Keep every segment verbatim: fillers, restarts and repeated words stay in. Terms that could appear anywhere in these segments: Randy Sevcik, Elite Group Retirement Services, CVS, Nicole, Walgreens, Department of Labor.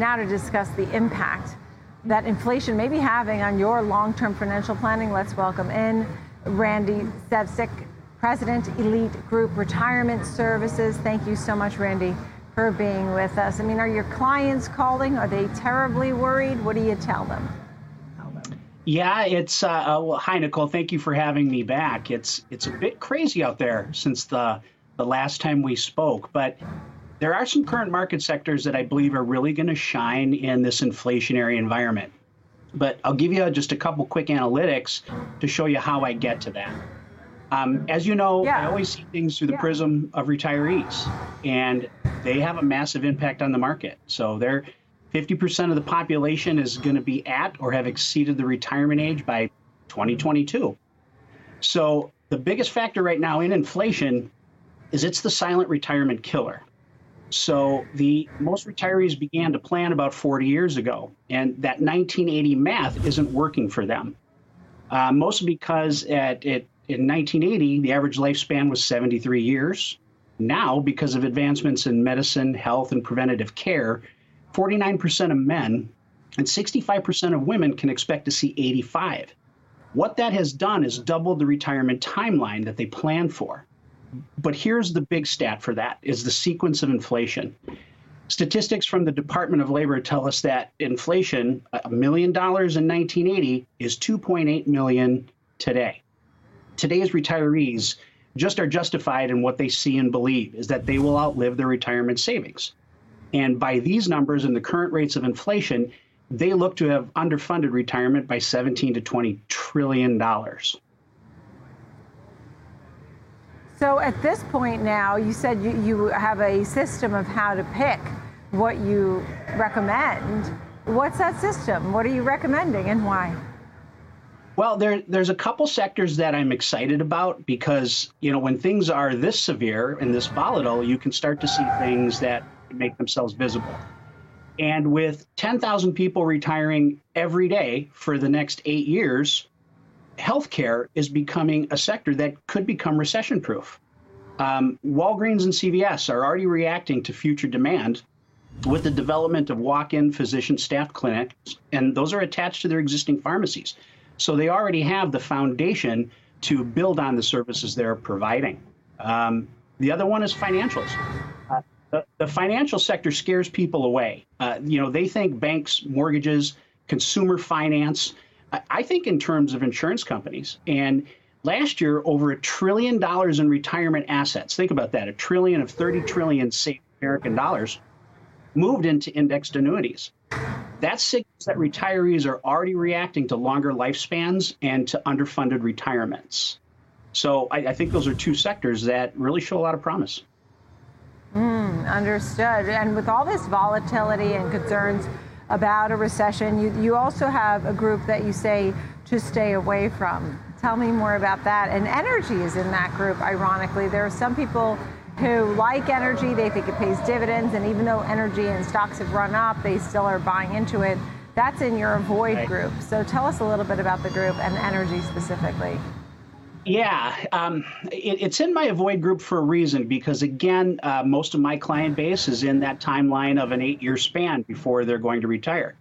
now to discuss the impact that inflation may be having on your long-term financial planning. Let's welcome in Randy Sevcik, President, Elite Group Retirement Services. Thank you so much, Randy, for being with us. I mean, are your clients calling? Are they terribly worried? What do you tell them? Yeah, it's, uh, well, hi, Nicole. Thank you for having me back. It's it's a bit crazy out there since the, the last time we spoke, but there are some current market sectors that I believe are really going to shine in this inflationary environment. But I'll give you just a couple quick analytics to show you how I get to that. Um, as you know, yeah. I always see things through the yeah. prism of retirees, and they have a massive impact on the market. So they're fifty percent of the population is going to be at or have exceeded the retirement age by twenty twenty-two. So the biggest factor right now in inflation is it's the silent retirement killer. So the most retirees began to plan about forty years ago, and that nineteen eighty math isn't working for them, uh, mostly because at it in nineteen eighty, the average lifespan was seventy-three years. Now, because of advancements in medicine, health, and preventative care, forty-nine percent of men and sixty-five percent of women can expect to see eighty-five. What that has done is doubled the retirement timeline that they plan for. But here's the big stat for that, is the sequence of inflation. Statistics from the Department of Labor tell us that inflation, a million dollars in nineteen eighty, is two point eight million today. Today's retirees just are justified in what they see and believe is that they will outlive their retirement savings. And by these numbers and the current rates of inflation, they look to have underfunded retirement by seventeen to twenty trillion dollars. So at this point now, you said you, you have a system of how to pick what you recommend. What's that system? What are you recommending and why? Well, there, there's a couple sectors that I'm excited about because, you know, when things are this severe and this volatile, you can start to see things that make themselves visible. And with ten thousand people retiring every day for the next eight years, healthcare is becoming a sector that could become recession-proof. Um, Walgreens and C V S are already reacting to future demand with the development of walk-in physician staff clinics, and those are attached to their existing pharmacies. So they already have the foundation to build on the services they're providing. Um, the other one is financials. Uh, the, the financial sector scares people away. Uh, you know, they think banks, mortgages, consumer finance. I, I think in terms of insurance companies. And last year, over a trillion dollars in retirement assets. Think about that, a trillion of thirty trillion saved American dollars moved into indexed annuities. That signals that retirees are already reacting to longer lifespans and to underfunded retirements. So I, I think those are two sectors that really show a lot of promise. Mm, understood. And with all this volatility and concerns about a recession, you, you also have a group that you say to stay away from. Tell me more about that. And energy is in that group, ironically. There are some people who like energy, they think it pays dividends, and even though energy and stocks have run up, they still are buying into it. That's in your avoid right. group. So tell us a little bit about the group and energy specifically. Yeah, um, it, it's in my avoid group for a reason, because again, uh, most of my client base is in that timeline of an eight-year span before they're going to retire.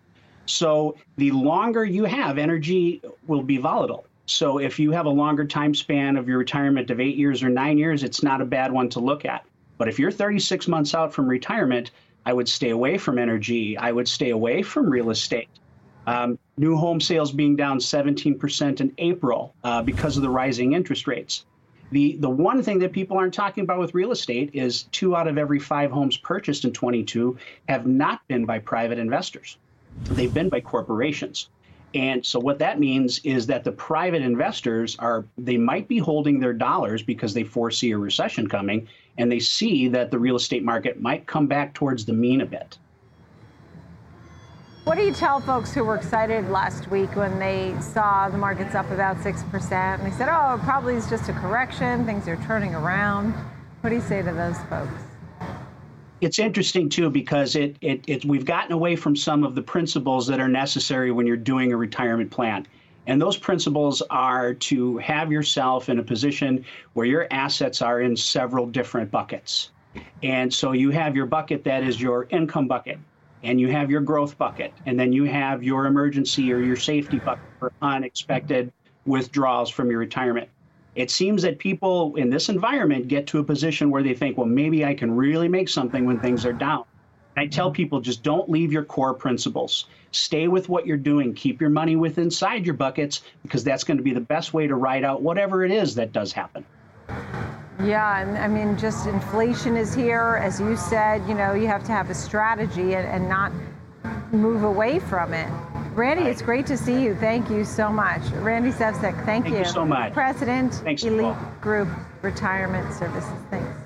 So the longer you have, energy will be volatile. So if you have a longer time span of your retirement of eight years or nine years, it's not a bad one to look at. But if you're thirty-six months out from retirement, I would stay away from energy. I would stay away from real estate. Um, new home sales being down seventeen percent in April uh, because of the rising interest rates. The, the one thing that people aren't talking about with real estate is two out of every five homes purchased in twenty-two have not been by private investors. They've been by corporations. And so what that means is that the private investors are, they might be holding their dollars because they foresee a recession coming, and they see that the real estate market might come back towards the mean a bit. What do you tell folks who were excited last week when they saw the market's up about six percent and they said, oh, it probably is just a correction, things are turning around. What do you say to those folks? It's interesting, too, because it, it it we've gotten away from some of the principles that are necessary when you're doing a retirement plan. And those principles are to have yourself in a position where your assets are in several different buckets. And so you have your bucket that is your income bucket. and you have your growth bucket, and then you have your emergency or your safety bucket for unexpected withdrawals from your retirement. It seems that people in this environment get to a position where they think, well, maybe I can really make something when things are down. I tell people, just don't leave your core principles. Stay with what you're doing. Keep your money within inside your buckets, because that's going to be the best way to ride out whatever it is that does happen. Yeah, I mean, just inflation is here. As you said, you know, you have to have a strategy and, and not move away from it. Randy, it's great to see you. Thank you so much. Randy Sevcik, thank, thank you. Thank you so much. President, Thanks, Elite Group Retirement Services. Thanks.